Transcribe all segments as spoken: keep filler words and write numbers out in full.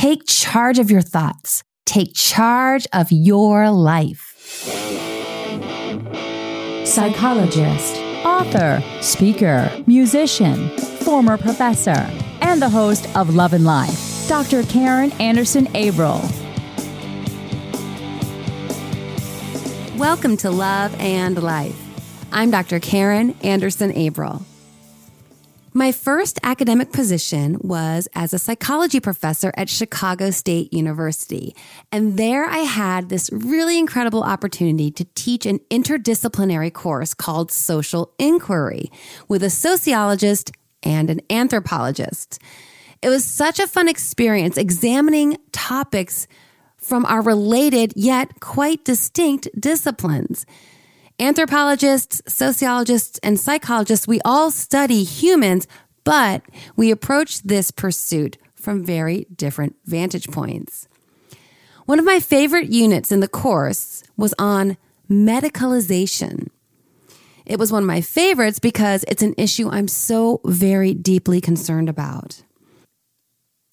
Take charge of your thoughts. Take charge of your life. Psychologist, author, speaker, musician, former professor, and the host of Love and Life, Doctor Karen Anderson Averill. Welcome to Love and Life. I'm Doctor Karen Anderson Averill. My first academic position was as a psychology professor at Chicago State University. And there I had this really incredible opportunity to teach an interdisciplinary course called Social Inquiry with a sociologist and an anthropologist. It was such a fun experience examining topics from our related yet quite distinct disciplines. Anthropologists, sociologists, and psychologists, we all study humans, but we approach this pursuit from very different vantage points. One of my favorite units in the course was on medicalization. It was one of my favorites because it's an issue I'm so very deeply concerned about.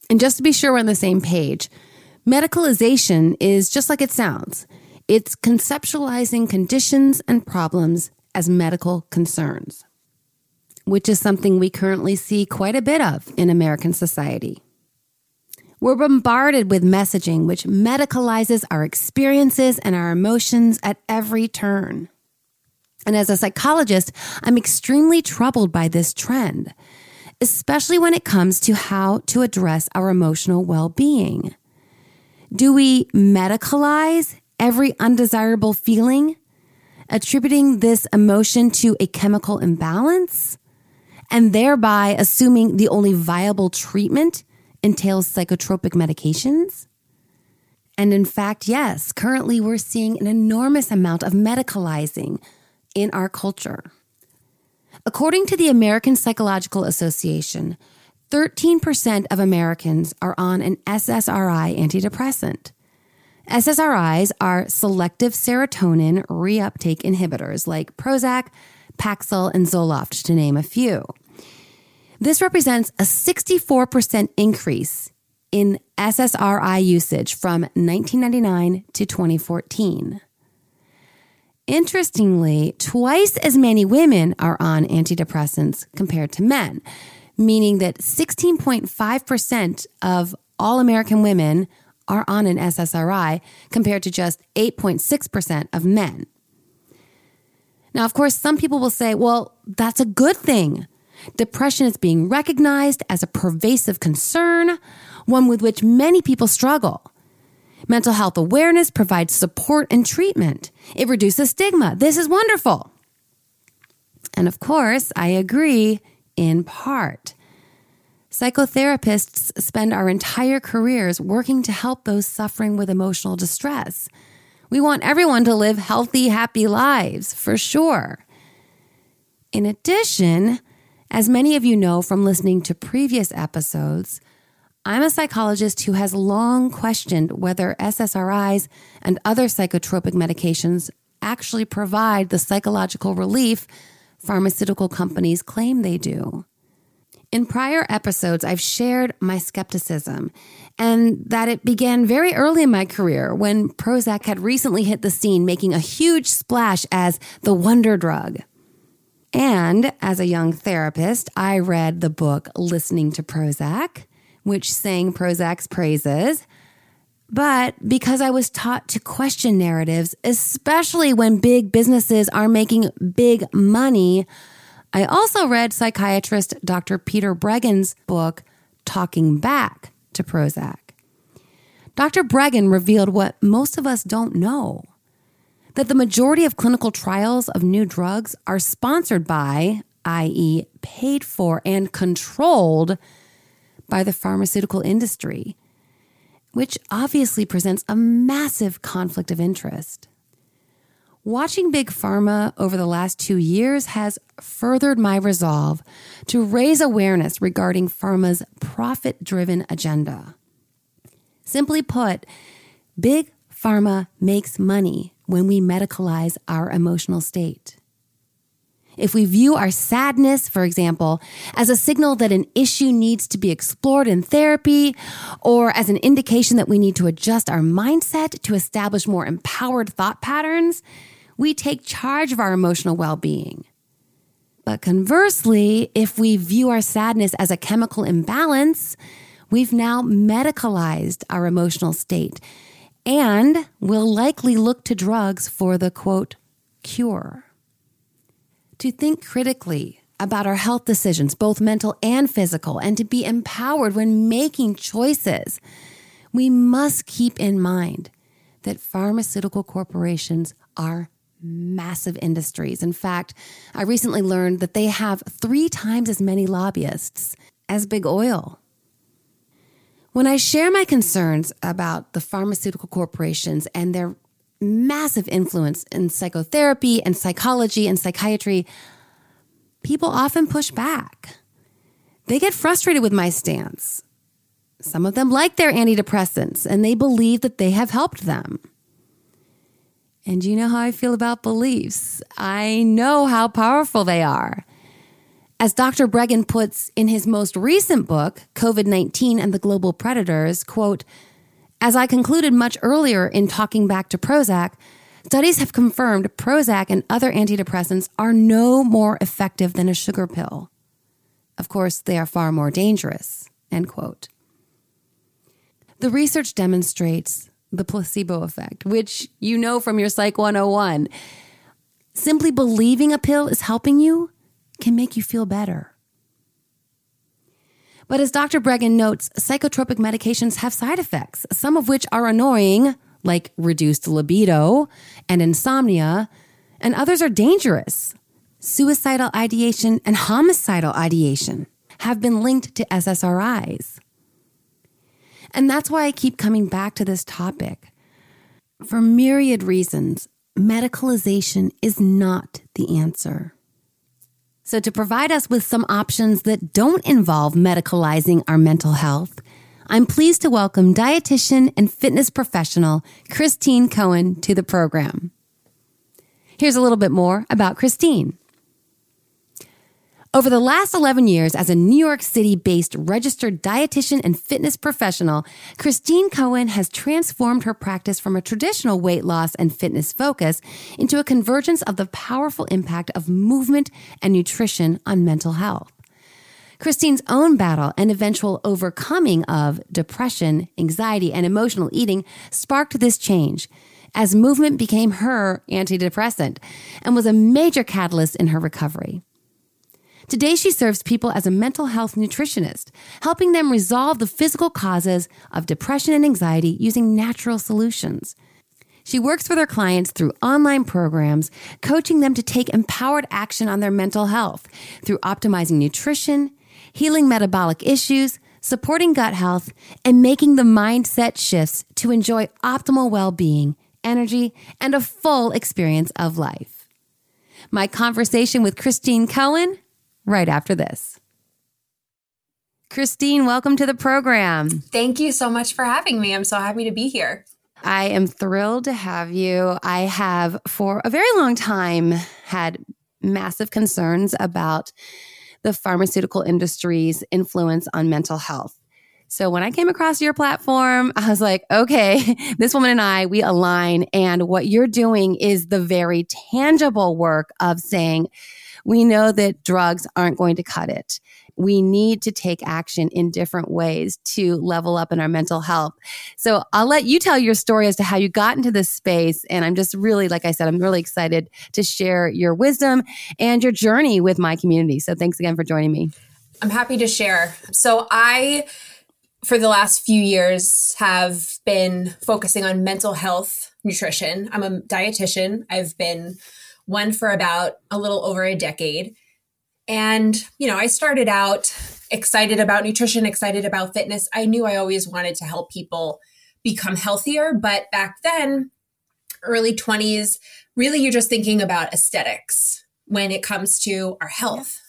And just to be sure we're on the same page, medicalization is just like it sounds. It's conceptualizing conditions and problems as medical concerns, which is something we currently see quite a bit of in American society. We're bombarded with messaging which medicalizes our experiences and our emotions at every turn. And as a psychologist, I'm extremely troubled by this trend, especially when it comes to how to address our emotional well-being. Do we medicalize every undesirable feeling, attributing this emotion to a chemical imbalance, and thereby assuming the only viable treatment entails psychotropic medications? And in fact, yes, currently we're seeing an enormous amount of medicalizing in our culture. According to the American Psychological Association, thirteen percent of Americans are on an S S R I antidepressant. S S R Is are selective serotonin reuptake inhibitors like Prozac, Paxil, and Zoloft, to name a few. This represents a sixty-four percent increase in S S R I usage from nineteen ninety-nine to twenty fourteen. Interestingly, twice as many women are on antidepressants compared to men, meaning that sixteen point five percent of all American women are on an S S R I compared to just eight point six percent of men. Now, of course, some people will say, well, that's a good thing. Depression is being recognized as a pervasive concern, one with which many people struggle. Mental health awareness provides support and treatment. It reduces stigma. This is wonderful. And of course, I agree in part. Psychotherapists spend our entire careers working to help those suffering with emotional distress. We want everyone to live healthy, happy lives, for sure. In addition, as many of you know from listening to previous episodes, I'm a psychologist who has long questioned whether S S R Is and other psychotropic medications actually provide the psychological relief pharmaceutical companies claim they do. In prior episodes, I've shared my skepticism and that it began very early in my career when Prozac had recently hit the scene, making a huge splash as the wonder drug. And as a young therapist, I read the book Listening to Prozac, which sang Prozac's praises. But because I was taught to question narratives, especially when big businesses are making big money, I also read psychiatrist Doctor Peter Breggin's book, Talking Back to Prozac. Doctor Breggin revealed what most of us don't know, that the majority of clinical trials of new drugs are sponsored by, that is paid for and controlled by the pharmaceutical industry, which obviously presents a massive conflict of interest. Watching Big Pharma over the last two years has furthered my resolve to raise awareness regarding pharma's profit-driven agenda. Simply put, Big Pharma makes money when we medicalize our emotional state. If we view our sadness, for example, as a signal that an issue needs to be explored in therapy, or as an indication that we need to adjust our mindset to establish more empowered thought patterns, we take charge of our emotional well-being. But conversely, if we view our sadness as a chemical imbalance, we've now medicalized our emotional state and will likely look to drugs for the, quote, cure. To think critically about our health decisions, both mental and physical, and to be empowered when making choices, we must keep in mind that pharmaceutical corporations are massive industries. In fact, I recently learned that they have three times as many lobbyists as big oil. When I share my concerns about the pharmaceutical corporations and their massive influence in psychotherapy and psychology and psychiatry, people often push back. They get frustrated with my stance. Some of them like their antidepressants and they believe that they have helped them. And you know how I feel about beliefs. I know how powerful they are. As Doctor Breggin puts in his most recent book, COVID nineteen and the Global Predators, quote, "As I concluded much earlier in Talking Back to Prozac, studies have confirmed Prozac and other antidepressants are no more effective than a sugar pill. Of course, they are far more dangerous," end quote. The research demonstrates the placebo effect, which you know from your Psych one oh one. Simply believing a pill is helping you can make you feel better. But as Doctor Breggin notes, psychotropic medications have side effects, some of which are annoying, like reduced libido and insomnia, and others are dangerous. Suicidal ideation and homicidal ideation have been linked to S S R Is. And that's why I keep coming back to this topic. For myriad reasons, medicalization is not the answer. So to provide us with some options that don't involve medicalizing our mental health, I'm pleased to welcome dietitian and fitness professional Christine Cohen to the program. Here's a little bit more about Christine. Over the last eleven years, as a New York City-based registered dietitian and fitness professional, Christine Cohen has transformed her practice from a traditional weight loss and fitness focus into a convergence of the powerful impact of movement and nutrition on mental health. Christine's own battle and eventual overcoming of depression, anxiety, and emotional eating sparked this change, as movement became her antidepressant and was a major catalyst in her recovery. Today, she serves people as a mental health nutritionist, helping them resolve the physical causes of depression and anxiety using natural solutions. She works with her clients through online programs, coaching them to take empowered action on their mental health through optimizing nutrition, healing metabolic issues, supporting gut health, and making the mindset shifts to enjoy optimal well-being, energy, and a full experience of life. My conversation with Christine Cohen, right after this. Christine, welcome to the program. Thank you so much for having me. I'm so happy to be here. I am thrilled to have you. I have, for a very long time, had massive concerns about the pharmaceutical industry's influence on mental health. So when I came across your platform, I was like, okay, this woman and I, we align. And what you're doing is the very tangible work of saying, we know that drugs aren't going to cut it. We need to take action in different ways to level up in our mental health. So I'll let you tell your story as to how you got into this space. And I'm just really, like I said, I'm really excited to share your wisdom and your journey with my community. So thanks again for joining me. I'm happy to share. So I, for the last few years, have been focusing on mental health nutrition. I'm a dietitian. I've been one for about a little over a decade. And, you know, I started out excited about nutrition, excited about fitness. I knew I always wanted to help people become healthier. But back then, early twenties, really, you're just thinking about aesthetics when it comes to our health,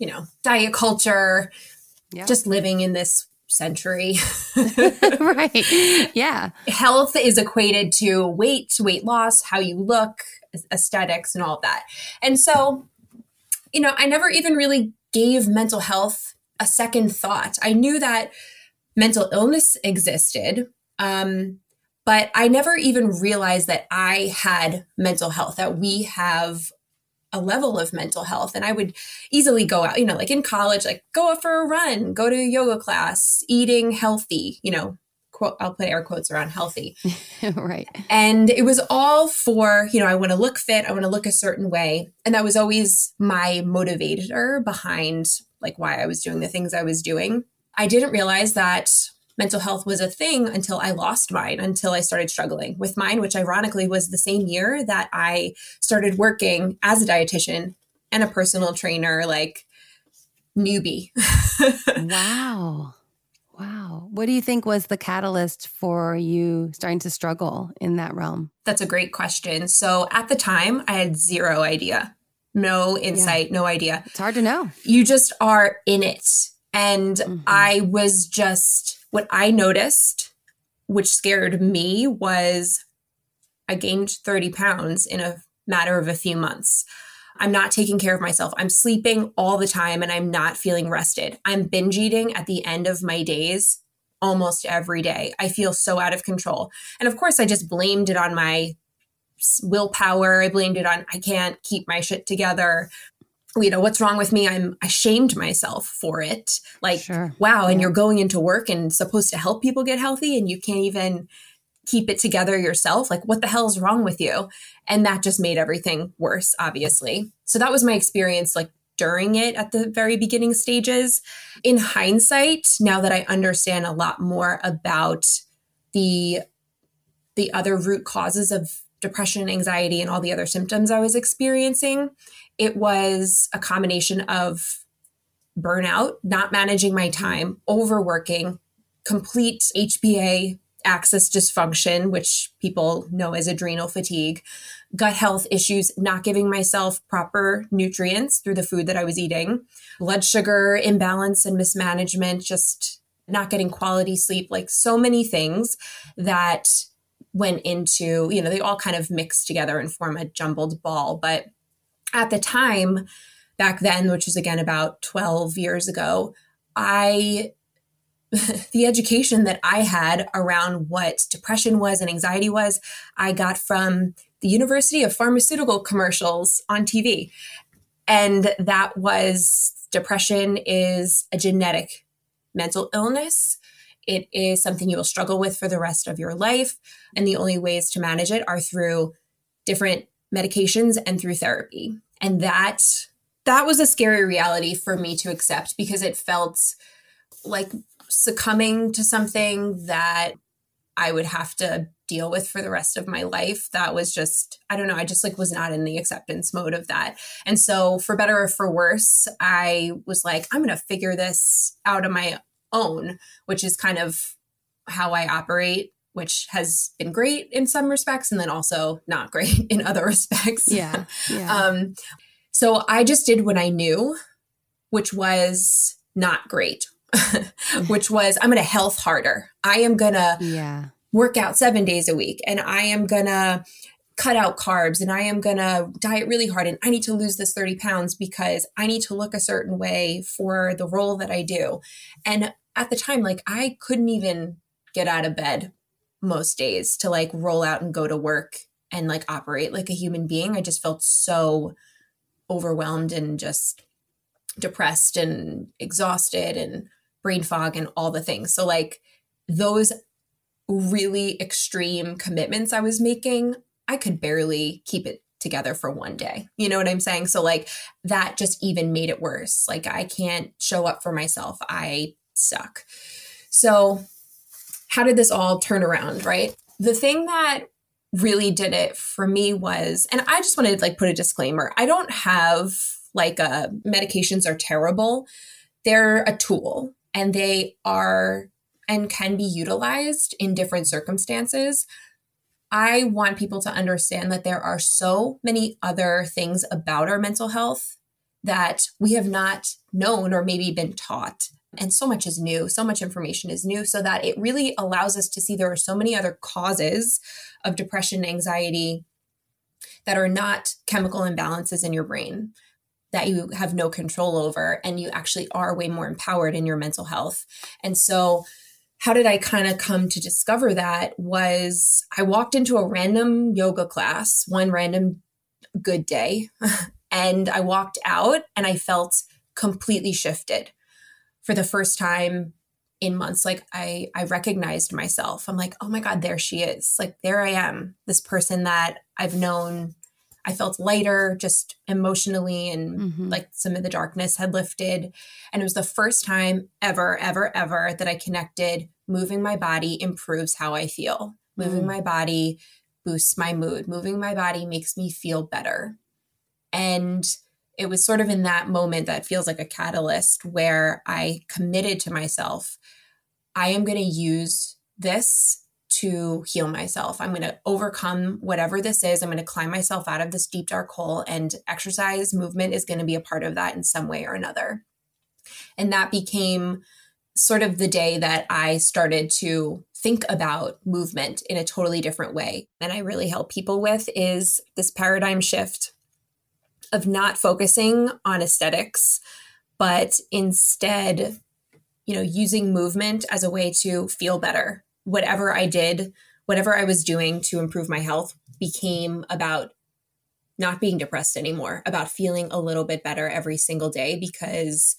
yeah. You know, diet culture, yeah. Just living in this century. Right. Yeah. Health is equated to weight, weight loss, how you look, aesthetics and all of that. And so you know, I never even really gave mental health a second thought. I knew that mental illness existed, um, but I never even realized that I had mental health, that we have a level of mental health. And I would easily go out, you know, like in college, like go out for a run, go to a yoga class, eating healthy, you know, quote, I'll put air quotes around healthy. Right. And it was all for, you know, I want to look fit. I want to look a certain way. And that was always my motivator behind like why I was doing the things I was doing. I didn't realize that mental health was a thing until I lost mine, until I started struggling with mine, which ironically was the same year that I started working as a dietitian and a personal trainer, like newbie. Wow. Wow. What do you think was the catalyst for you starting to struggle in that realm? That's a great question. So at the time, I had zero idea, no insight, yeah. no idea. It's hard to know. You just are in it. And mm-hmm. I was just... What I noticed, which scared me, was I gained thirty pounds in a matter of a few months. I'm not taking care of myself. I'm sleeping all the time and I'm not feeling rested. I'm binge eating at the end of my days almost every day. I feel so out of control. And of course, I just blamed it on my willpower. I blamed it on I can't keep my shit together. You know, what's wrong with me? I'm I shamed myself for it. Like, sure. wow. Yeah. And you're going into work and supposed to help people get healthy and you can't even keep it together yourself. Like, what the hell is wrong with you? And that just made everything worse, obviously. So that was my experience, like during it at the very beginning stages. In hindsight, now that I understand a lot more about the, the other root causes of depression, anxiety, and all the other symptoms I was experiencing, it was a combination of burnout, not managing my time, overworking, complete H P A axis dysfunction, which people know as adrenal fatigue, gut health issues, not giving myself proper nutrients through the food that I was eating, blood sugar imbalance and mismanagement, just not getting quality sleep, like so many things that went into, you know, they all kind of mix together and form a jumbled ball. But at the time, back then, which is again about twelve years ago, I, the education that I had around what depression was and anxiety was, I got from the University of Pharmaceutical commercials on T V. And that was depression is a genetic mental illness. It is something you will struggle with for the rest of your life. And the only ways to manage it are through different medications and through therapy. And that that was a scary reality for me to accept because it felt like succumbing to something that I would have to deal with for the rest of my life. That was just, I don't know, I just like was not in the acceptance mode of that. And so for better or for worse, I was like, I'm going to figure this out on my own, which is kind of how I operate, which has been great in some respects and then also not great in other respects. Yeah, yeah. Um, so I just did what I knew, which was not great, which was I'm going to health harder. I am going to yeah. work out seven days a week and I am going to cut out carbs and I am going to diet really hard and I need to lose this thirty pounds because I need to look a certain way for the role that I do. And at the time, like I couldn't even get out of bed most days to like roll out and go to work and like operate like a human being. I just felt so overwhelmed and just depressed and exhausted and brain fog and all the things. So like those really extreme commitments I was making, I could barely keep it together for one day. You know what I'm saying? So like that just even made it worse. Like I can't show up for myself. I suck. So how did this all turn around, right? The thing that really did it for me was, and I just wanted to like put a disclaimer. I don't have like a medications are terrible. They're a tool and they are and can be utilized in different circumstances. I want people to understand that there are so many other things about our mental health that we have not known or maybe been taught. And so much is new, so much information is new, so that it really allows us to see there are so many other causes of depression, anxiety that are not chemical imbalances in your brain. that you have no control over, and you actually are way more empowered in your mental health. And so how did I kind of come to discover that was I walked into a random yoga class, one random good day, and I walked out and I felt completely shifted for the first time in months. Like I, I recognized myself. I'm like, oh my God, there she is. Like, there I am, this person that I've known. I felt lighter just emotionally, and mm-hmm. like some of the darkness had lifted. And it was the first time ever, ever, ever that I connected. Moving my body improves how I feel. Mm-hmm. Moving my body boosts my mood. Moving my body makes me feel better. And it was sort of in that moment that feels like a catalyst where I committed to myself, I am going to use this to heal myself. I'm going to overcome whatever this is. I'm going to climb myself out of this deep, dark hole, and exercise movement is going to be a part of that in some way or another. And that became sort of the day that I started to think about movement in a totally different way. And I really help people with is this paradigm shift of not focusing on aesthetics, but instead, you know, using movement as a way to feel better. Whatever I did, whatever I was doing to improve my health became about not being depressed anymore, about feeling a little bit better every single day, because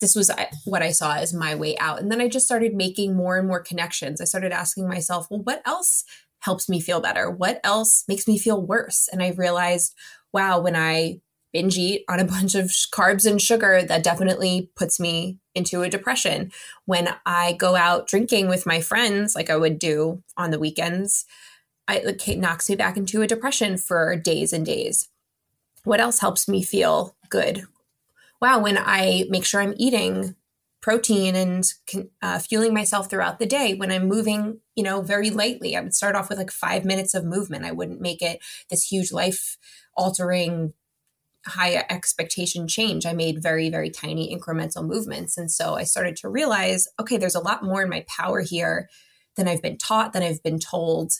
this was what I saw as my way out. And then I just started making more and more connections. I started asking myself, well, what else helps me feel better? What else makes me feel worse? And I realized, wow, when I binge eat on a bunch of carbs and sugar, that definitely puts me into a depression. When I go out drinking with my friends, like I would do on the weekends, I, it knocks me back into a depression for days and days. What else helps me feel good? Wow, when I make sure I'm eating protein and uh, fueling myself throughout the day, when I'm moving, you know, very lightly, I would start off with like five minutes of movement. I wouldn't make it this huge life-altering high expectation change. I made very, very tiny incremental movements. And so I started to realize, okay, there's a lot more in my power here than I've been taught, than I've been told.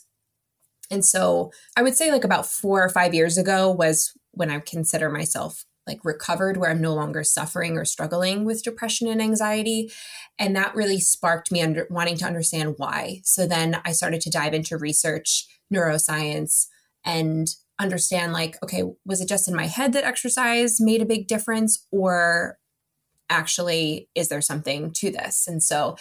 And so I would say like about four or five years ago was when I consider myself like recovered, where I'm no longer suffering or struggling with depression and anxiety. And that really sparked me under wanting to understand why. So then I started to dive into research, neuroscience, and understand like, okay, was it just in my head that exercise made a big difference, or actually is there something to this? And so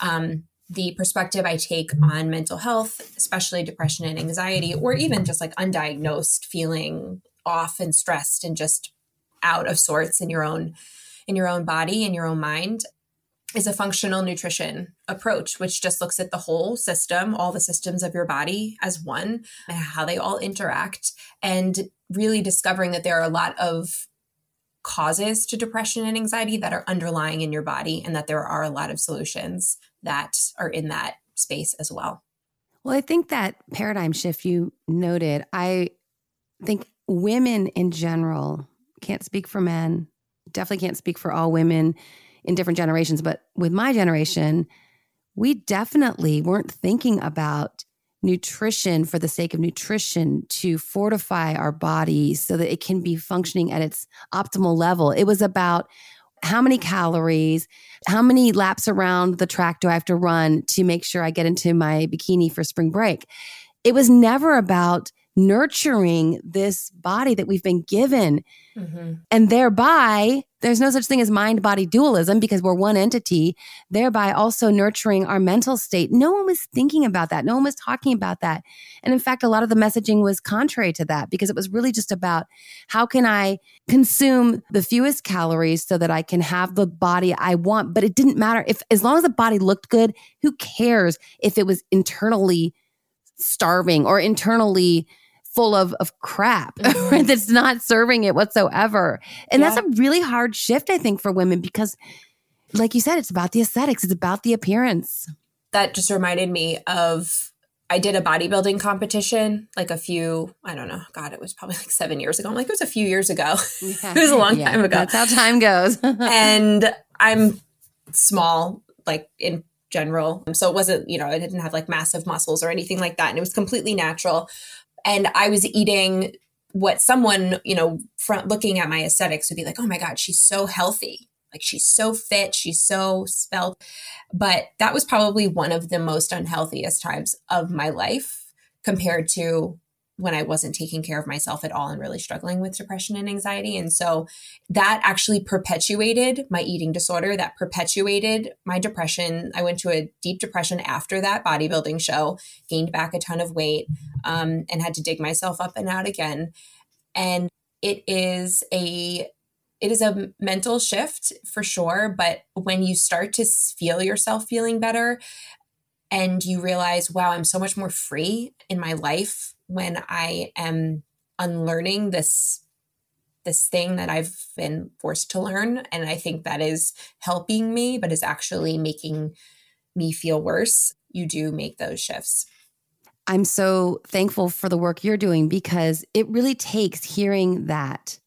um, the perspective I take on mental health, especially depression and anxiety, or even just like undiagnosed feeling off and stressed and just out of sorts in your own, in your own body, in your own mind, is a functional nutrition approach, which just looks at the whole system, all the systems of your body as one, and how they all interact, and really discovering that there are a lot of causes to depression and anxiety that are underlying in your body, and that there are a lot of solutions that are in that space as well. Well, I think that paradigm shift you noted, I think women in general, can't speak for men, definitely can't speak for all women in different generations, but with my generation, we definitely weren't thinking about nutrition for the sake of nutrition to fortify our body so that it can be functioning at its optimal level. It was about how many calories, how many laps around the track do I have to run to make sure I get into my bikini for spring break? It was never about nurturing this body that we've been given. Mm-hmm. And thereby, there's no such thing as mind-body dualism, because we're one entity, thereby also nurturing our mental state. No one was thinking about that. No one was talking about that. And in fact, a lot of the messaging was contrary to that, because it was really just about how can I consume the fewest calories so that I can have the body I want. But it didn't matter. If as long as the body looked good, who cares if it was internally starving or internally full of, of crap mm-hmm. that's not serving it whatsoever. And yeah. that's a really hard shift, I think, for women, because like you said, it's about the aesthetics. It's about the appearance. That just reminded me of, I did a bodybuilding competition like a few, I don't know, God, it was probably like seven years ago. I'm like, it was a few years ago. Yeah. It was a long yeah. time ago. That's how time goes. And I'm small, like in general. So it wasn't, you know, I didn't have like massive muscles or anything like that. And it was completely natural. And I was eating what someone, you know, from looking at my aesthetics would be like, oh my God, she's so healthy. Like she's so fit, she's so svelte. But that was probably one of the most unhealthiest times of my life compared to when I wasn't taking care of myself at all and really struggling with depression and anxiety. And so that actually perpetuated my eating disorder, that perpetuated my depression. I went to a deep depression after that bodybuilding show, gained back a ton of weight, um, and had to dig myself up and out again. And it is a It is a mental shift for sure, but when you start to feel yourself feeling better and you realize, wow, I'm so much more free in my life when I am unlearning this, this thing that I've been forced to learn. And I think that is helping me, but is actually making me feel worse. You do make those shifts. I'm so thankful for the work you're doing because it really takes hearing that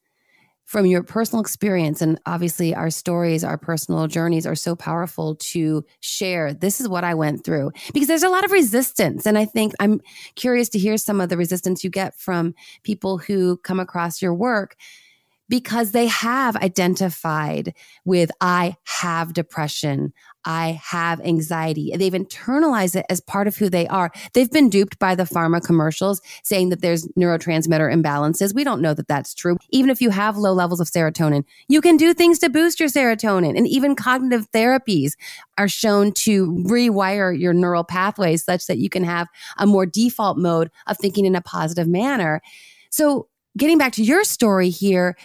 from your personal experience. And obviously our stories, our personal journeys are so powerful to share. This is what I went through because there's a lot of resistance. And I think I'm curious to hear some of the resistance you get from people who come across your work because they have identified with, I have depression, I have anxiety. They've internalized it as part of who they are. They've been duped by the pharma commercials saying that there's neurotransmitter imbalances. We don't know that that's true. Even if you have low levels of serotonin, you can do things to boost your serotonin. And even cognitive therapies are shown to rewire your neural pathways such that you can have a more default mode of thinking in a positive manner. So getting back to your story here,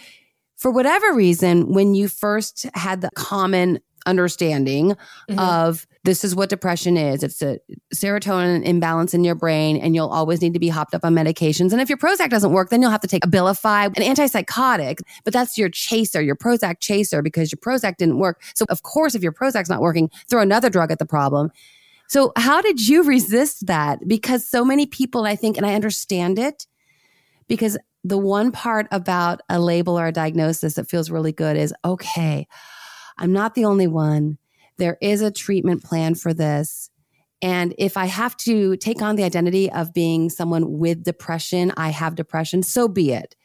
for whatever reason, when you first had the common understanding mm-hmm. of this is what depression is. It's a serotonin imbalance in your brain and you'll always need to be hopped up on medications. And if your Prozac doesn't work, then you'll have to take Abilify, an antipsychotic, but that's your chaser, your Prozac chaser because your Prozac didn't work. So of course, if your Prozac's not working, throw another drug at the problem. So how did you resist that? Because so many people, I think, and I understand it because the one part about a label or a diagnosis that feels really good is, okay, I'm not the only one. There is a treatment plan for this. And if I have to take on the identity of being someone with depression, I have depression, so be it.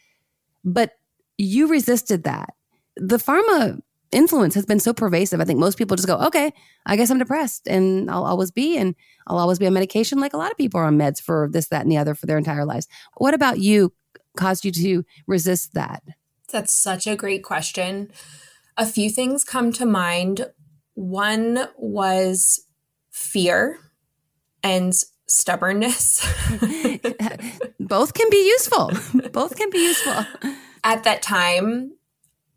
But you resisted that. The pharma influence has been so pervasive. I think most people just go, okay, I guess I'm depressed and I'll always be, and I'll always be on medication. Like a lot of people are on meds for this, that, and the other for their entire lives. What about you caused you to resist that? That's such a great question. A few things come to mind. One was fear and stubbornness. Both can be useful. Both can be useful. At that time,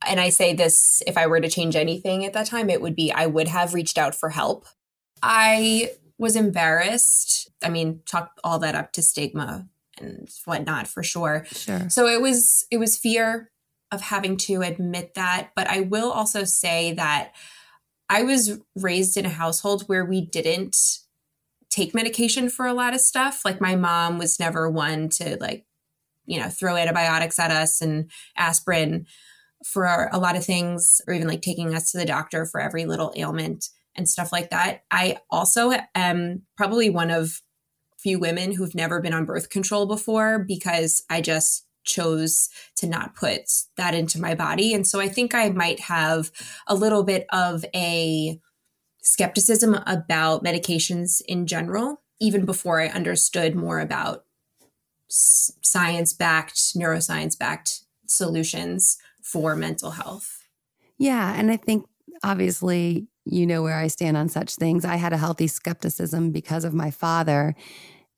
and I say this, if I were to change anything at that time, it would be I would have reached out for help. I was embarrassed. I mean, chalk all that up to stigma and whatnot for sure. Sure. So it was it was fear of having to admit that. But I will also say that I was raised in a household where we didn't take medication for a lot of stuff. Like my mom was never one to like, you know, throw antibiotics at us and aspirin for our, a lot of things, or even like taking us to the doctor for every little ailment and stuff like that. I also am probably one of few women who've never been on birth control before because I just chose to not put that into my body. And so I think I might have a little bit of a skepticism about medications in general, even before I understood more about science-backed, neuroscience-backed solutions for mental health. Yeah. And I think obviously, you know where I stand on such things. I had a healthy skepticism because of my father.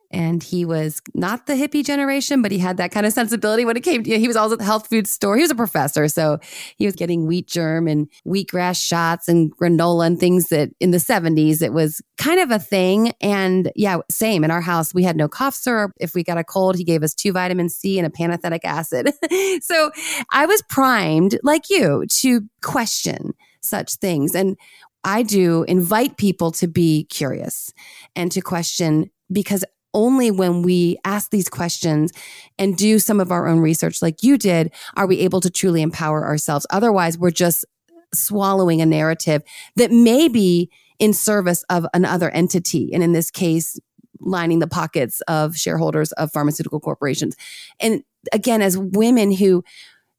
And he was not the hippie generation, but he had that kind of sensibility when it came to, you know, he was also at the health food store. He was a professor. So he was getting wheat germ and wheatgrass shots and granola and things that in the seventies, it was kind of a thing. And yeah, same in our house, we had no cough syrup. If we got a cold, he gave us two vitamin C and a pantothenic acid. So I was primed like you to question such things. And I do invite people to be curious and to question, because only when we ask these questions and do some of our own research like you did, are we able to truly empower ourselves. Otherwise, we're just swallowing a narrative that may be in service of another entity. And in this case, lining the pockets of shareholders of pharmaceutical corporations. And again, as women who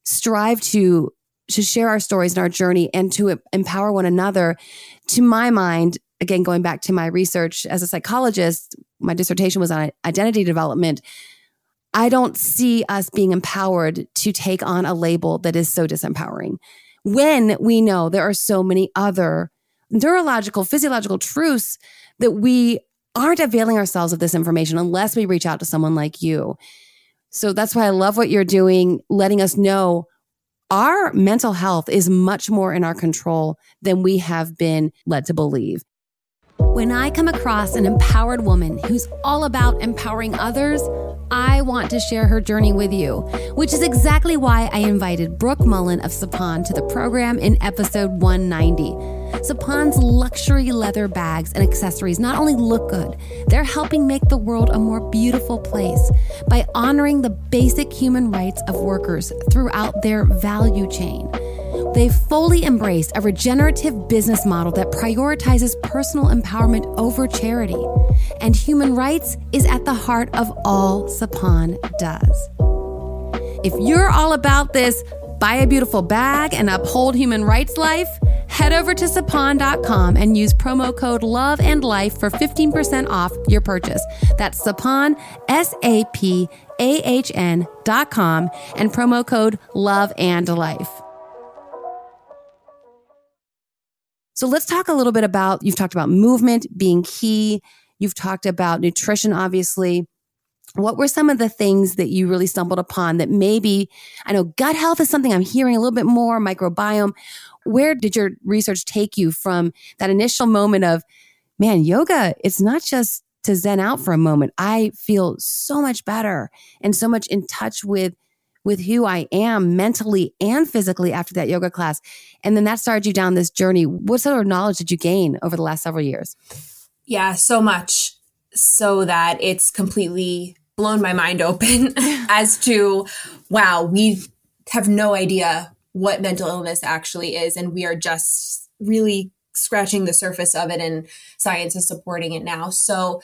strive to to share our stories and our journey and to empower one another, to my mind, again, going back to my research as a psychologist, my dissertation was on identity development. I don't see us being empowered to take on a label that is so disempowering when we know there are so many other neurological, physiological truths that we aren't availing ourselves of this information unless we reach out to someone like you. So that's why I love what you're doing, letting us know our mental health is much more in our control than we have been led to believe. When I come across an empowered woman who's all about empowering others, I want to share her journey with you, which is exactly why I invited Brooke Mullen of Sapan to the program in episode one ninety. Sapan's luxury leather bags and accessories not only look good, they're helping make the world a more beautiful place by honoring the basic human rights of workers throughout their value chain. They've fully embraced a regenerative business model that prioritizes personal empowerment over charity. And human rights is at the heart of all Sapan does. If you're all about this, buy a beautiful bag and uphold human rights life, head over to Sapan dot com and use promo code Love and Life for fifteen percent off your purchase. That's Sapan, S A P A H N dot com, and promo code Love and Life. So let's talk a little bit about, you've talked about movement being key. You've talked about nutrition, obviously. What were some of the things that you really stumbled upon that maybe, I know gut health is something I'm hearing a little bit more, microbiome. Where did your research take you from that initial moment of, man, yoga, it's not just to zen out for a moment. I feel so much better and so much in touch with with who I am mentally and physically after that yoga class. And then that started you down this journey. What sort of knowledge did you gain over the last several years? Yeah, so much so that it's completely blown my mind open as to, wow, we have no idea what mental illness actually is. And we are just really scratching the surface of it, and science is supporting it now. So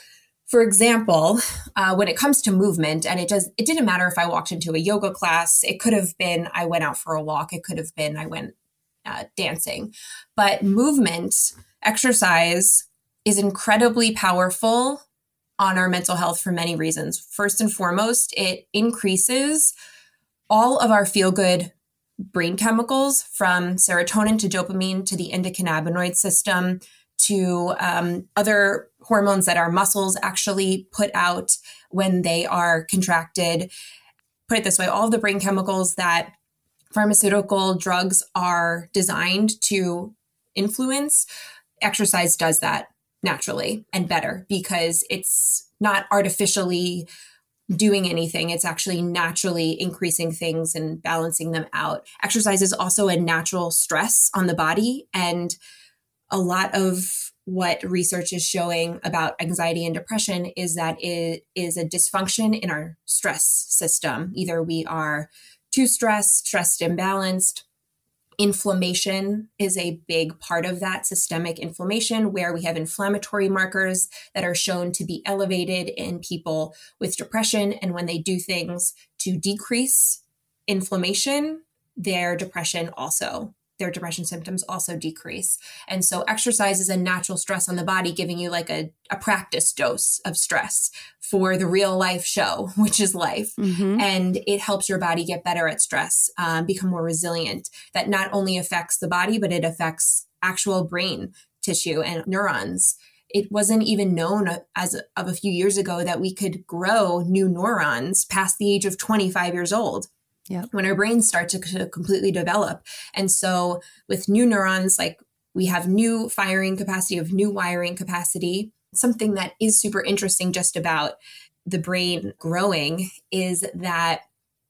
for example, uh, when it comes to movement, and it does, it didn't matter if I walked into a yoga class, it could have been I went out for a walk, it could have been I went uh, dancing, but movement, exercise is incredibly powerful on our mental health for many reasons. First and foremost, it increases all of our feel-good brain chemicals, from serotonin to dopamine to the endocannabinoid system to um, other hormones that our muscles actually put out when they are contracted. Put it this way, all of the brain chemicals that pharmaceutical drugs are designed to influence, exercise does that naturally and better because it's not artificially doing anything. It's actually naturally increasing things and balancing them out. Exercise is also a natural stress on the body, and a lot of what research is showing about anxiety and depression is that it is a dysfunction in our stress system. Either we are too stressed, stressed imbalanced. Inflammation is a big part of that, systemic inflammation, where we have inflammatory markers that are shown to be elevated in people with depression. And when they do things to decrease inflammation, their depression also their depression symptoms also decrease. And so exercise is a natural stress on the body, giving you like a, a practice dose of stress for the real life show, which is life. Mm-hmm. And it helps your body get better at stress, um, become more resilient. That not only affects the body, but it affects actual brain tissue and neurons. It wasn't even known as of a few years ago that we could grow new neurons past the age of twenty-five years old. Yep. When our brains start to, to completely develop. And so with new neurons, like we have new firing capacity of new wiring capacity. Something that is super interesting just about the brain growing is that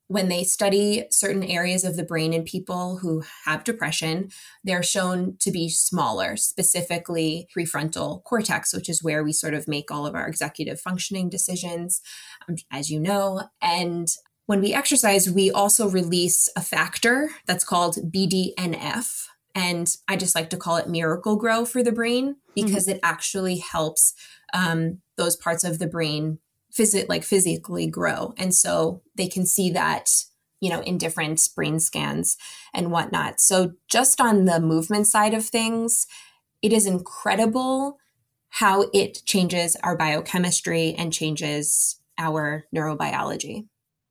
when they study certain areas of the brain in people who have depression, they're shown to be smaller, specifically prefrontal cortex, which is where we sort of make all of our executive functioning decisions, as you know. And when we exercise, we also release a factor that's called B D N F. And I just like to call it miracle grow for the brain, because mm-hmm. it actually helps um, those parts of the brain phys- like physically grow. And so they can see that, you know, in different brain scans and whatnot. So just on the movement side of things, it is incredible how it changes our biochemistry and changes our neurobiology.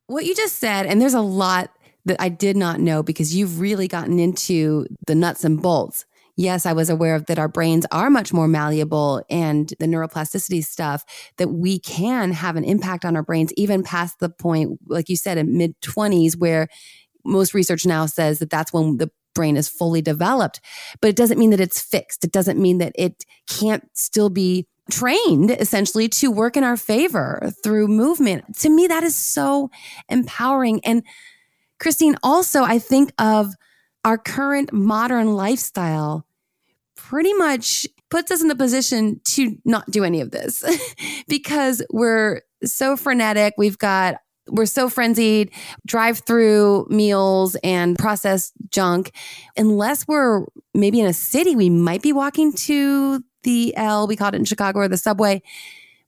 What you just said, and there's a lot that I did not know because you've really gotten into the nuts and bolts. Yes, I was aware of that our brains are much more malleable and the neuroplasticity stuff, that we can have an impact on our brains even past the point, like you said, in mid-twenties, where most research now says that that's when the brain is fully developed. But it doesn't mean that it's fixed. It doesn't mean that it can't still be trained essentially to work in our favor through movement. To me, that is so empowering. And Christine, also, I think of our current modern lifestyle pretty much puts us in the position to not do any of this because we're so frenetic. We've got, we're so frenzied, drive-through meals and processed junk. Unless we're maybe in a city, we might be walking to the L, we call it in Chicago, or the subway,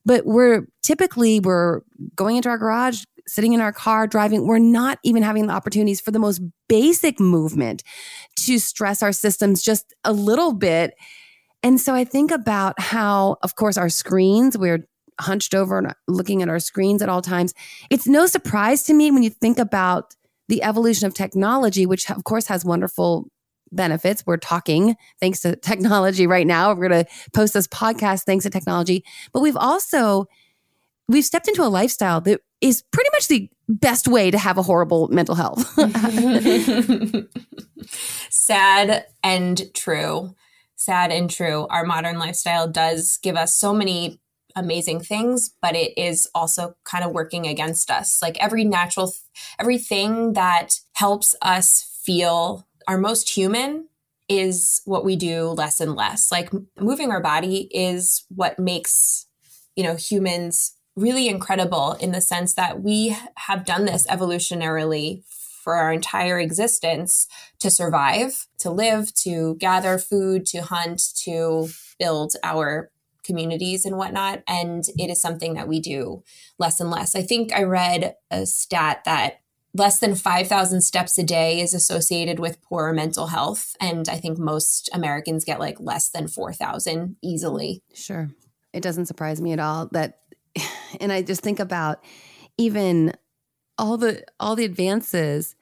but we're typically, we're going into our garage, sitting in our car, driving. We're not even having the opportunities for the most basic movement to stress our systems just a little bit. And so I think about how, of course, our screens, we're hunched over and looking at our screens at all times. It's no surprise to me when you think about the evolution of technology, which of course has wonderful benefits. We're talking thanks to technology right now. We're going to post this podcast thanks to technology. But we've also, we've stepped into a lifestyle that is pretty much the best way to have a horrible mental health. Sad and true. Sad and true. Our modern lifestyle does give us so many amazing things, but it is also kind of working against us. Like every natural, everything that helps us feel our most human is what we do less and less. Like moving our body is what makes, you know, humans really incredible in the sense that we have done this evolutionarily for our entire existence to survive, to live, to gather food, to hunt, to build our communities and whatnot. And it is something that we do less and less. I think I read a stat that less than five thousand steps a day is associated with poor mental health. And I think most Americans get like less than four thousand easily. Sure. It doesn't surprise me at all that. And I just think about even all the all the advances.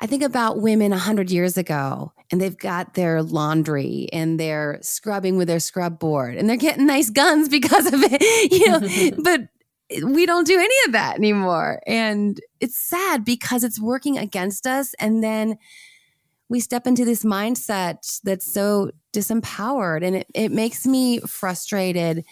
I think about women one hundred years ago, and they've got their laundry and they're scrubbing with their scrub board and they're getting nice guns because of it, you know, but we don't do any of that anymore. And it's sad because it's working against us. And then we step into this mindset that's so disempowered. And it, it makes me frustrated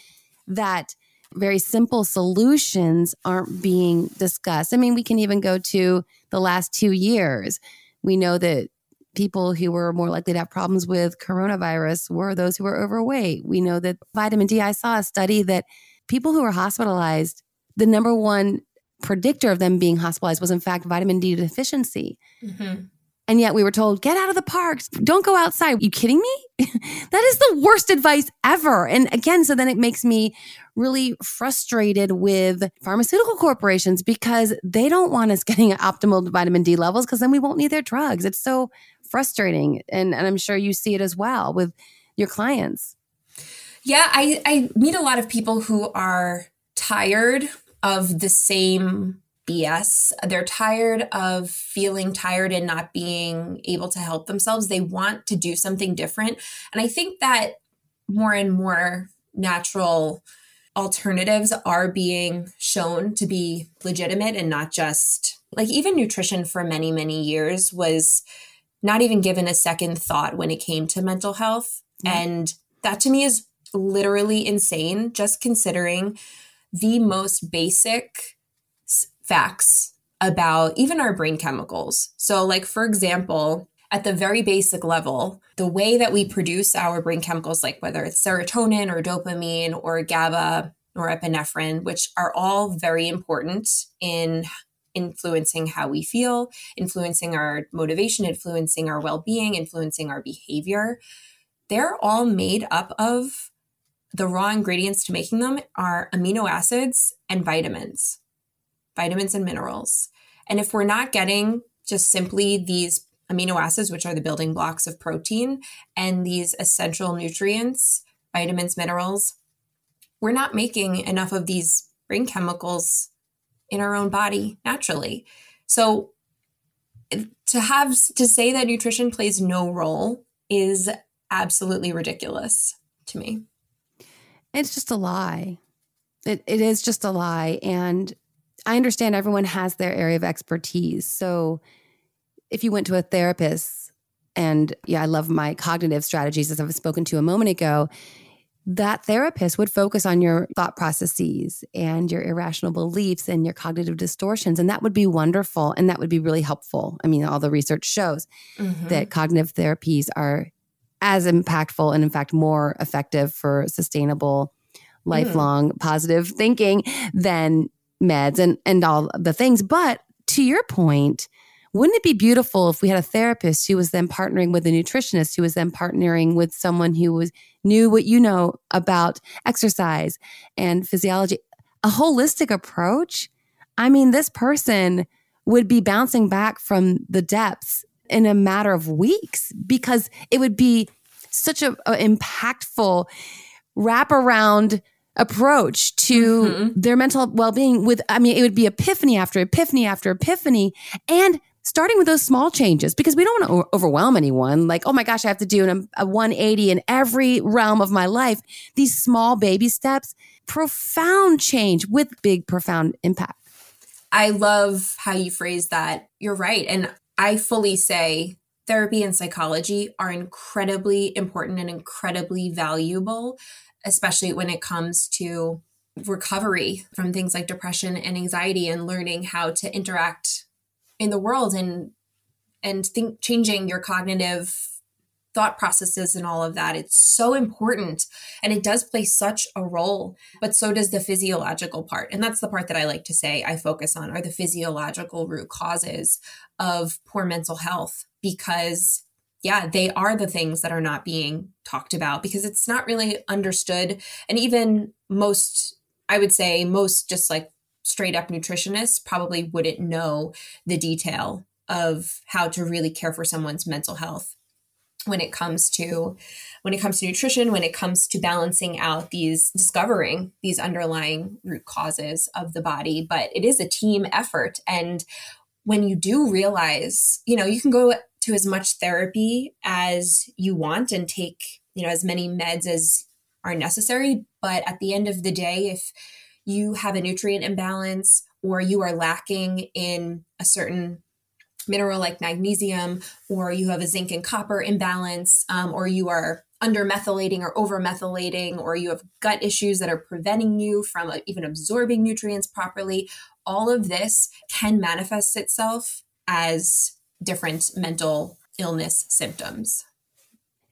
that very simple solutions aren't being discussed. I mean, we can even go to the last two years. We know that people who were more likely to have problems with coronavirus were those who were overweight. We know that vitamin D, I saw a study that people who were hospitalized, the number one predictor of them being hospitalized was in fact vitamin D deficiency. Mm-hmm. And yet we were told, get out of the parks. Don't go outside. Are you kidding me? That is the worst advice ever. And again, so then it makes me really frustrated with pharmaceutical corporations because they don't want us getting optimal vitamin D levels because then we won't need their drugs. It's so frustrating. And, and I'm sure you see it as well with your clients. Yeah, I, I meet a lot of people who are tired of the same B S. They're tired of feeling tired and not being able to help themselves. They want to do something different. And I think that more and more natural alternatives are being shown to be legitimate and not just like even nutrition for many, many years was not even given a second thought when it came to mental health. Mm-hmm. And that to me is literally insane, just considering the most basic facts about even our brain chemicals. So like, for example, at the very basic level, the way that we produce our brain chemicals, like whether it's serotonin or dopamine or GABA or epinephrine, which are all very important in influencing how we feel, influencing our motivation, influencing our well-being, influencing our behavior, they're all made up of the raw ingredients to making them are amino acids and vitamins, vitamins and minerals. And if we're not getting just simply these amino acids, which are the building blocks of protein, and these essential nutrients, vitamins, minerals, we're not making enough of these brain chemicals in our own body naturally. So to have to say that nutrition plays no role is absolutely ridiculous to me. It's just a lie. It it is just a lie. And I understand everyone has their area of expertise. So if you went to a therapist, and yeah, I love my cognitive strategies as I've spoken to a moment ago, that therapist would focus on your thought processes and your irrational beliefs and your cognitive distortions. And that would be wonderful. And that would be really helpful. I mean, all the research shows mm-hmm. that cognitive therapies are as impactful and in fact more effective for sustainable, lifelong, mm. positive thinking than meds and, and all the things. But to your point, wouldn't it be beautiful if we had a therapist who was then partnering with a nutritionist, who was then partnering with someone who was knew what you know about exercise and physiology, a holistic approach? I mean, this person would be bouncing back from the depths in a matter of weeks because it would be such a, a impactful wraparound approach to mm-hmm. their mental well-being. With, I mean, it would be epiphany after epiphany after epiphany, and starting with those small changes, because we don't want to overwhelm anyone. Like, oh my gosh, I have to do an, a one eighty in every realm of my life. These small baby steps, profound change with big, profound impact. I love how you phrase that. You're right. And I fully say therapy and psychology are incredibly important and incredibly valuable, especially when it comes to recovery from things like depression and anxiety, and learning how to interact in the world and and think changing your cognitive thought processes and all of that. It's so important, and it does play such a role, but so does the physiological part. And that's the part that I like to say I focus on, are the physiological root causes of poor mental health, because yeah, they are the things that are not being talked about because it's not really understood. And even most, I would say most just like straight up nutritionists probably wouldn't know the detail of how to really care for someone's mental health when it comes to when it comes to nutrition, when it comes to balancing out these, discovering these underlying root causes of the body. But it is a team effort. And when you do realize, you know, you can go to as much therapy as you want and take, you know, as many meds as are necessary. But at the end of the day, if you have a nutrient imbalance, or you are lacking in a certain mineral like magnesium, or you have a zinc and copper imbalance, um, or you are undermethylating or overmethylating, or you have gut issues that are preventing you from even absorbing nutrients properly, all of this can manifest itself as different mental illness symptoms.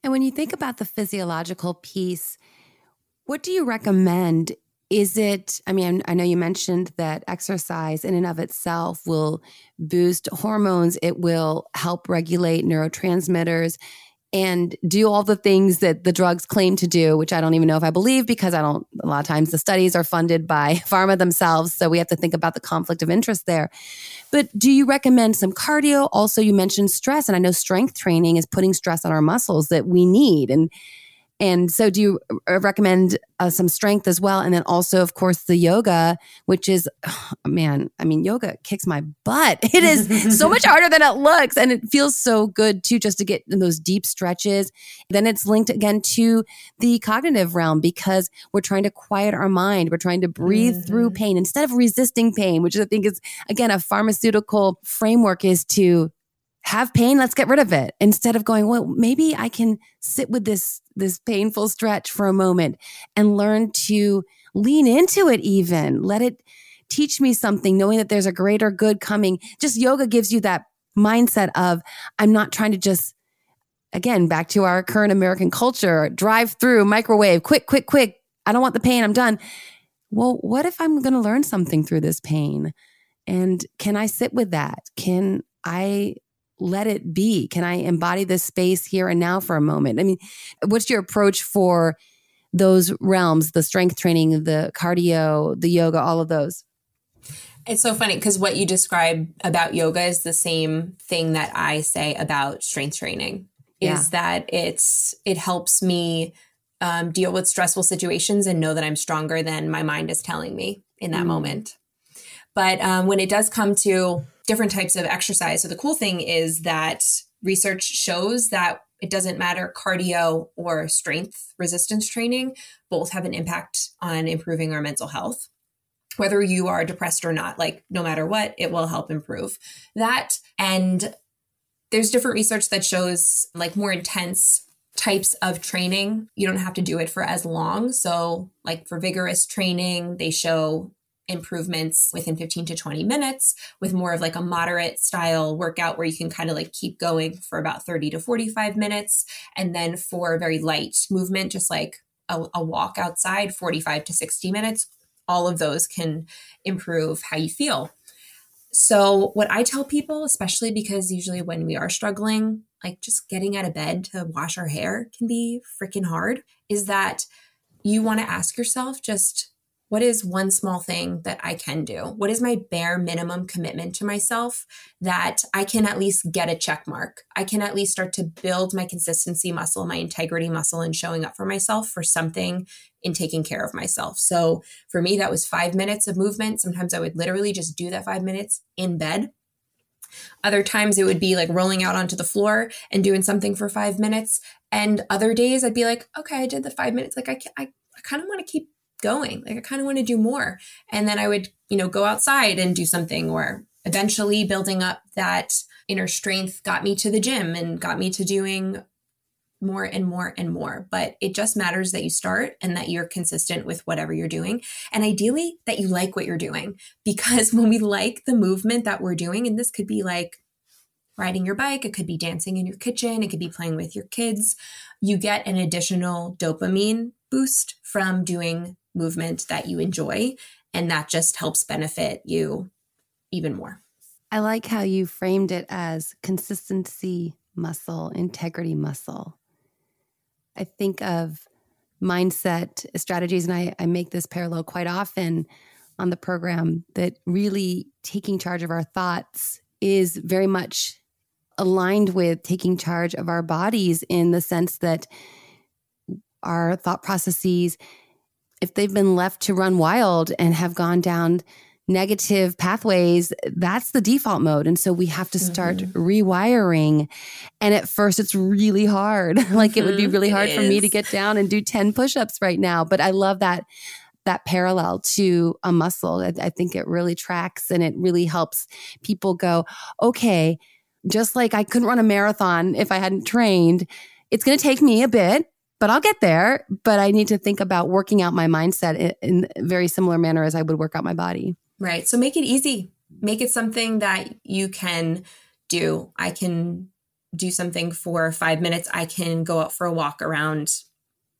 And when you think about the physiological piece, what do you recommend? Is it, I mean, I know you mentioned that exercise in and of itself will boost hormones. It will help regulate neurotransmitters and do all the things that the drugs claim to do, which I don't even know if I believe because I don't, a lot of times the studies are funded by pharma themselves. So we have to think about the conflict of interest there. But do you recommend some cardio? Also, you mentioned stress, and I know strength training is putting stress on our muscles that we need. And And so do you recommend uh, some strength as well? And then also, of course, the yoga, which is, oh, man, I mean, yoga kicks my butt. It is so much harder than it looks. And it feels so good, too, just to get those deep stretches. Then it's linked again to the cognitive realm because we're trying to quiet our mind. We're trying to breathe mm-hmm. through pain instead of resisting pain, which I think is, again, a pharmaceutical framework is to have pain, let's get rid of it. Instead of going, well, maybe I can sit with this this painful stretch for a moment and learn to lean into it even. Let it teach me something, knowing that there's a greater good coming. Just yoga gives you that mindset of, I'm not trying to just, again, back to our current American culture, drive through, microwave, quick, quick, quick. I don't want the pain. I'm done. Well, what if I'm going to learn something through this pain? And can I sit with that? Can I let it be? Can I embody this space here and now for a moment? I mean, what's your approach for those realms, the strength training, the cardio, the yoga, all of those? It's so funny because what you describe about yoga is the same thing that I say about strength training, is yeah. that it's it helps me um, deal with stressful situations and know that I'm stronger than my mind is telling me in that mm. moment. But um, when it does come to different types of exercise, so the cool thing is that research shows that it doesn't matter cardio or strength resistance training, both have an impact on improving our mental health. Whether you are depressed or not, like no matter what, it will help improve that. And there's different research that shows like more intense types of training, you don't have to do it for as long. So like for vigorous training, they show improvements within fifteen to twenty minutes with more of like a moderate style workout where you can kind of like keep going for about thirty to forty-five minutes. And then for very light movement, just like a, a walk outside, forty-five to sixty minutes. All of those can improve how you feel. So what I tell people, especially because usually when we are struggling, like just getting out of bed to wash our hair can be freaking hard, is that you want to ask yourself just, what is one small thing that I can do? What is my bare minimum commitment to myself that I can at least get a check mark? I can at least start to build my consistency muscle, my integrity muscle, and showing up for myself for something in taking care of myself. So for me, that was five minutes of movement. Sometimes I would literally just do that five minutes in bed. Other times it would be like rolling out onto the floor and doing something for five minutes. And other days I'd be like, okay, I did the five minutes. Like I, I, I kind of want to keep going. Like I kind of want to do more. And then I would, you know, go outside and do something, or eventually building up that inner strength got me to the gym and got me to doing more and more and more. But it just matters that you start and that you're consistent with whatever you're doing. And ideally that you like what you're doing, because when we like the movement that we're doing, and this could be like riding your bike, it could be dancing in your kitchen, it could be playing with your kids, you get an additional dopamine boost from doing movement that you enjoy. And that just helps benefit you even more. I like how you framed it as consistency muscle, integrity muscle. I think of mindset strategies, and I, I make this parallel quite often on the program, that really taking charge of our thoughts is very much aligned with taking charge of our bodies, in the sense that our thought processes, if they've been left to run wild and have gone down negative pathways, that's the default mode. And so we have to start mm-hmm. rewiring. And at first it's really hard. Like mm-hmm. it would be really hard it for is. me to get down and do ten push-ups right now. But I love that that parallel to a muscle. I, I think it really tracks, and it really helps people go, okay, just like I couldn't run a marathon if I hadn't trained, it's going to take me a bit, but I'll get there. But I need to think about working out my mindset in, in a very similar manner as I would work out my body. Right. So make it easy. Make it something that you can do. I can do something for five minutes. I can go out for a walk around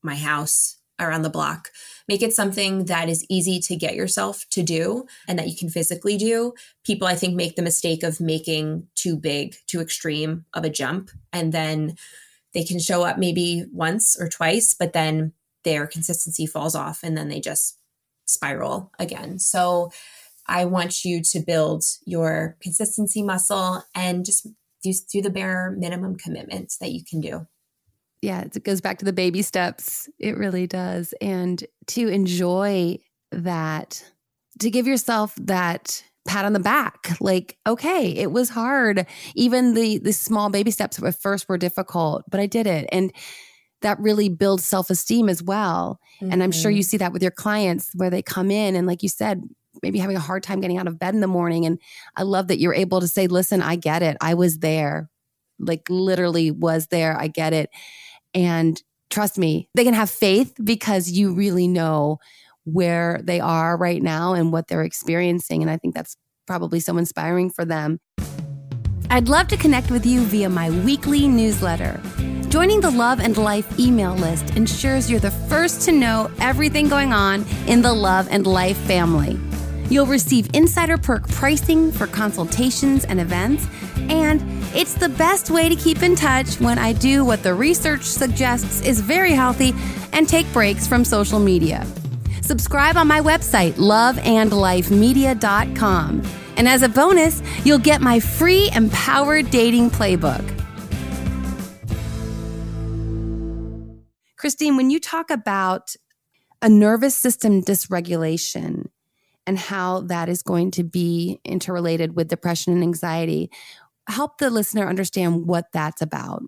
my house, around the block. Make it something that is easy to get yourself to do and that you can physically do. People, I think, make the mistake of making too big, too extreme of a jump. And then they can show up maybe once or twice, but then their consistency falls off and then they just spiral again. So I want you to build your consistency muscle and just do, do the bare minimum commitments that you can do. Yeah, it goes back to the baby steps. It really does. And to enjoy that, to give yourself that pat on the back, like, okay, it was hard. Even the the small baby steps at first were difficult, but I did it. And that really builds self-esteem as well. Mm-hmm. And I'm sure you see that with your clients where they come in and, like you said, maybe having a hard time getting out of bed in the morning. And I love that you're able to say, listen, I get it. I was there, like literally was there. I get it. And trust me, they can have faith because you really know where they are right now and what they're experiencing. And I think that's probably so inspiring for them. I'd love to connect with you via my weekly newsletter. Joining the Love and Life email list ensures you're the first to know everything going on in the Love and Life family. You'll receive insider perk pricing for consultations and events, and It's the best way to keep in touch when I do what the research suggests is very healthy and take breaks from social media. Subscribe on my website, love and life media dot com. And as a bonus, you'll get my free Empowered Dating Playbook. Christine, when you talk about a nervous system dysregulation and how that is going to be interrelated with depression and anxiety, help the listener understand what that's about.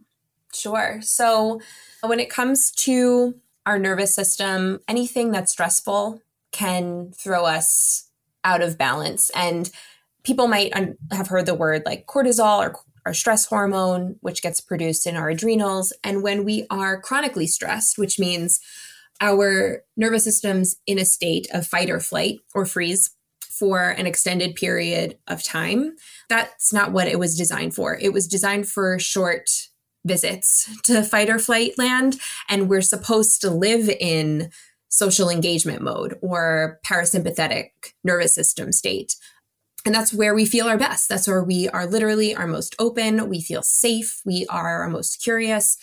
Sure. So when it comes to our nervous system, anything that's stressful can throw us out of balance. And people might un- have heard the word like cortisol or our stress hormone, which gets produced in our adrenals. And when we are chronically stressed, which means our nervous system's in a state of fight or flight or freeze for an extended period of time, that's not what it was designed for. It was designed for short visits to fight or flight land. And we're supposed to live in social engagement mode or parasympathetic nervous system state. And that's where we feel our best. That's where we are literally our most open. We feel safe. We are our most curious.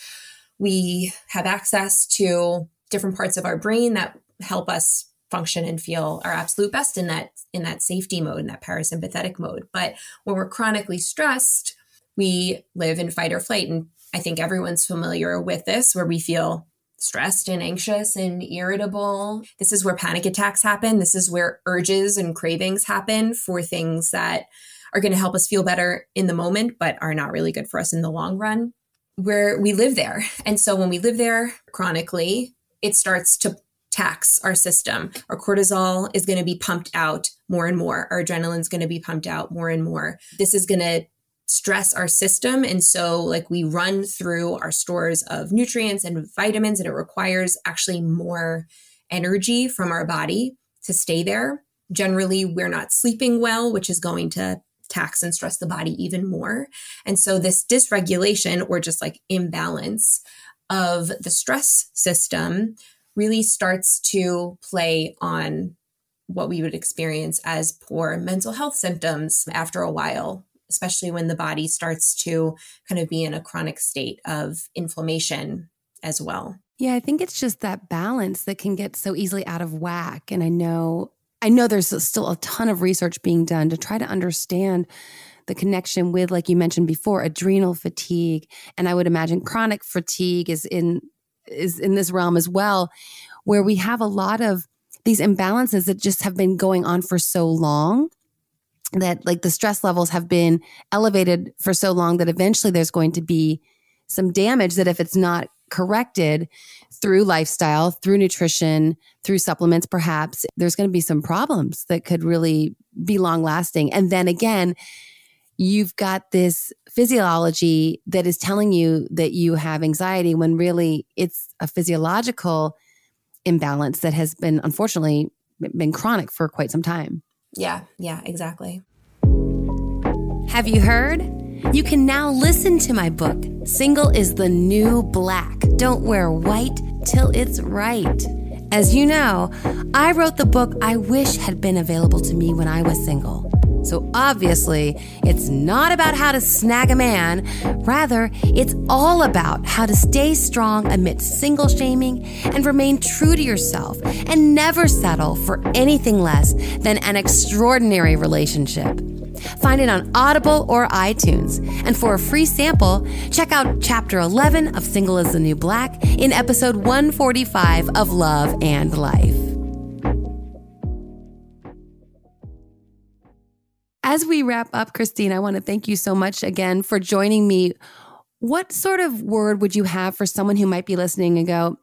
We have access to different parts of our brain that help us function and feel our absolute best in that, in that safety mode, in that parasympathetic mode. But when we're chronically stressed, we live in fight or flight. And I think everyone's familiar with this, where we feel stressed and anxious and irritable. This is where panic attacks happen. This is where urges and cravings happen for things that are going to help us feel better in the moment, but are not really good for us in the long run. Where we live there. And so when we live there chronically, it starts to tax our system. Our cortisol is going to be pumped out more and more. Our adrenaline is going to be pumped out more and more. This is going to stress our system. And so like we run through our stores of nutrients and vitamins, and it requires actually more energy from our body to stay there. Generally, we're not sleeping well, which is going to tax and stress the body even more. And so this dysregulation or just like imbalance of the stress system really starts to play on what we would experience as poor mental health symptoms after a while, especially when the body starts to kind of be in a chronic state of inflammation as well. Yeah, I think it's just that balance that can get so easily out of whack. And I know, I know there's still a ton of research being done to try to understand the connection with, like you mentioned before, adrenal fatigue. And I would imagine chronic fatigue is in, is in this realm as well, where we have a lot of these imbalances that just have been going on for so long, that like the stress levels have been elevated for so long that eventually there's going to be some damage that if it's not corrected through lifestyle, through nutrition, through supplements, perhaps there's going to be some problems that could really be long lasting. And then again, you've got this physiology that is telling you that you have anxiety when really it's a physiological imbalance that has been, unfortunately, been chronic for quite some time. Yeah, yeah, exactly. Have you heard? You can now listen to my book, Single is the New Black. Don't wear white till it's right. As you know, I wrote the book I wish had been available to me when I was single. So obviously, it's not about how to snag a man. Rather, it's all about how to stay strong amidst single shaming and remain true to yourself and never settle for anything less than an extraordinary relationship. Find it on Audible or iTunes. And for a free sample, check out Chapter eleven of Single is the New Black in Episode one forty-five of Love and Life. As we wrap up, Christine, I want to thank you so much again for joining me. What sort of word would you have for someone who might be listening and go,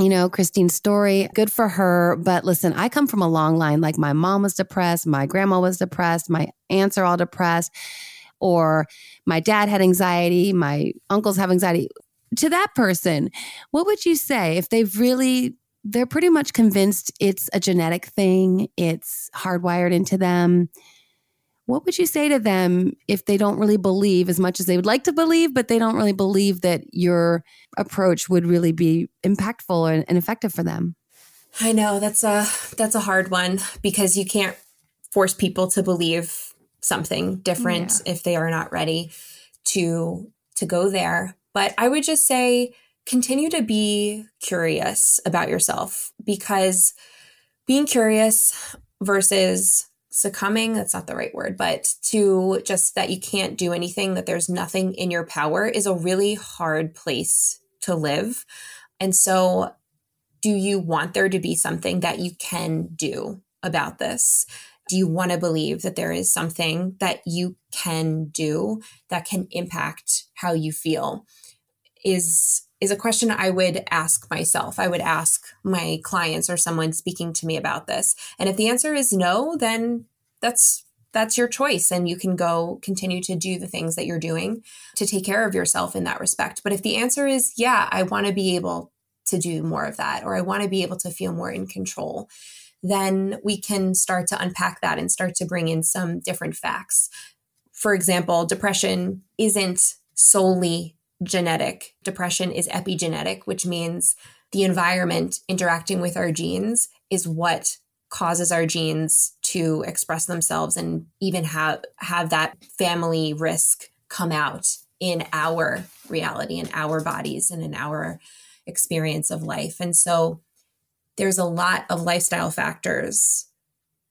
you know, Christine's story, good for her, but listen, I come from a long line. Like my mom was depressed, my grandma was depressed, my aunts are all depressed, or my dad had anxiety, my uncles have anxiety. To that person, what would you say if they've really, they're pretty much convinced it's a genetic thing, it's hardwired into them? What would you say to them if they don't really believe as much as they would like to believe, but they don't really believe that your approach would really be impactful and, and effective for them? I know that's a, that's a hard one because you can't force people to believe something different yeah. if they are not ready. to to go there. But I would just say continue to be curious about yourself, because being curious versus succumbing, that's not the right word, but to just that you can't do anything, that there's nothing in your power, is a really hard place to live. And so do you want there to be something that you can do about this? Do you want to believe that there is something that you can do that can impact how you feel? Is is a question I would ask myself. I would ask my clients or someone speaking to me about this. And if the answer is no, then that's that's your choice, and you can go continue to do the things that you're doing to take care of yourself in that respect. But if the answer is, yeah, I want to be able to do more of that, or I want to be able to feel more in control, then we can start to unpack that and start to bring in some different facts. For example, depression isn't solely genetic. Depression is epigenetic, which means the environment interacting with our genes is what causes our genes to express themselves and even have, have that family risk come out in our reality, in our bodies, and in our experience of life. And so there's a lot of lifestyle factors,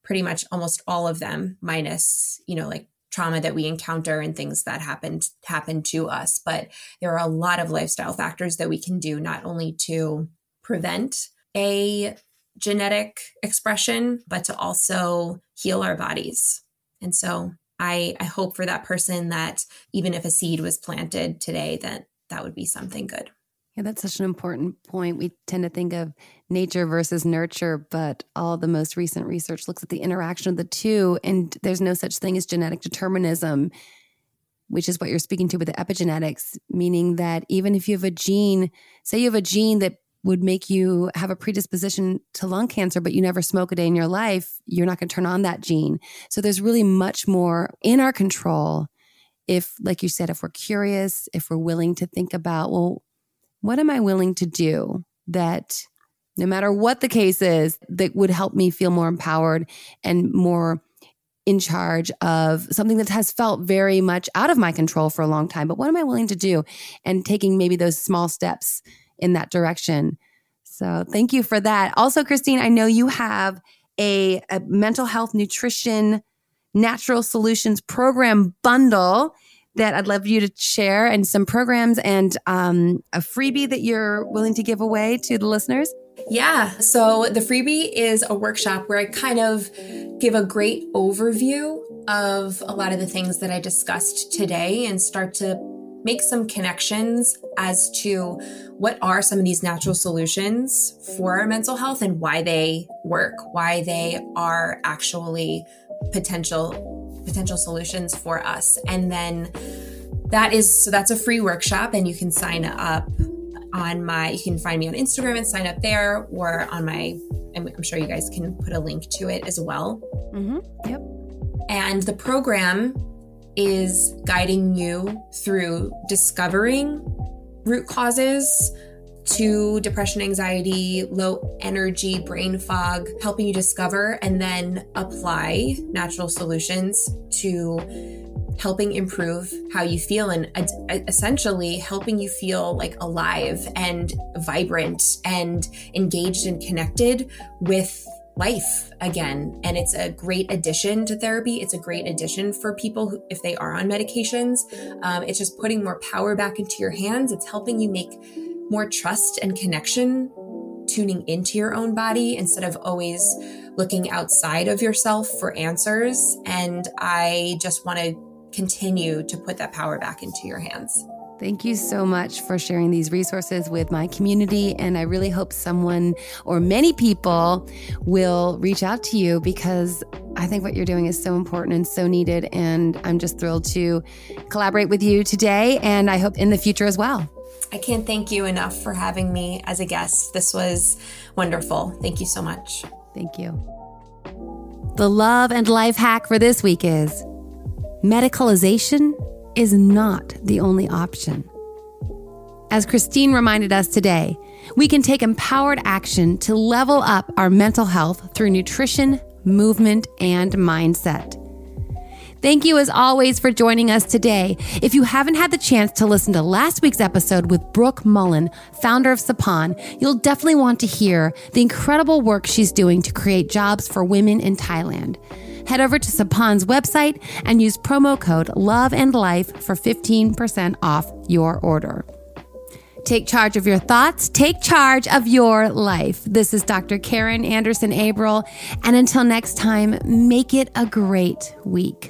pretty much almost all of them, minus, you know, like trauma that we encounter and things that happened happen to us. But there are a lot of lifestyle factors that we can do, not only to prevent a genetic expression, but to also heal our bodies. And so I, I hope for that person that even if a seed was planted today, that that would be something good. Yeah, that's such an important point. We tend to think of nature versus nurture, but all the most recent research looks at the interaction of the two, and there's no such thing as genetic determinism, which is what you're speaking to with the epigenetics, meaning that even if you have a gene, say you have a gene that would make you have a predisposition to lung cancer, but you never smoke a day in your life, you're not going to turn on that gene. So there's really much more in our control if, like you said, if we're curious, if we're willing to think about, well, what am I willing to do that no matter what the case is, that would help me feel more empowered and more in charge of something that has felt very much out of my control for a long time? But what am I willing to do? And taking maybe those small steps in that direction. So thank you for that. Also, Christine, I know you have a, a mental health, nutrition, natural solutions program bundle that I'd love you to share, and some programs and um, a freebie that you're willing to give away to the listeners. Yeah. So the freebie is a workshop where I kind of give a great overview of a lot of the things that I discussed today and start to make some connections as to what are some of these natural solutions for our mental health and why they work, why they are actually potential potential solutions for us. And then that is, so that's a free workshop, and you can sign up on my, you can find me on Instagram and sign up there, or on my, I'm, I'm sure you guys can put a link to it as well. Mm-hmm. Yep. And the program is guiding you through discovering root causes to depression, anxiety, low energy, brain fog, helping you discover and then apply natural solutions to helping improve how you feel, and essentially helping you feel like alive and vibrant and engaged and connected with life again. And it's a great addition to therapy. It's a great addition for people who, if they are on medications. Um, it's just putting more power back into your hands. It's helping you make more trust and connection, tuning into your own body instead of always looking outside of yourself for answers. And I just want to continue to put that power back into your hands. Thank you so much for sharing these resources with my community. And I really hope someone or many people will reach out to you, because I think what you're doing is so important and so needed. And I'm just thrilled to collaborate with you today, and I hope in the future as well. I can't thank you enough for having me as a guest. This was wonderful. Thank you so much. Thank you. The love and life hack for this week is medicalization is not the only option. As Christine reminded us today, we can take empowered action to level up our mental health through nutrition, movement, and mindset. Thank you as always for joining us today. If you haven't had the chance to listen to last week's episode with Brooke Mullen, founder of Sapan, you'll definitely want to hear the incredible work she's doing to create jobs for women in Thailand. Head over to Sapan's website and use promo code Love and Life for fifteen percent off your order. Take charge of your thoughts. Take charge of your life. This is Doctor Karen Anderson Averill. And until next time, make it a great week.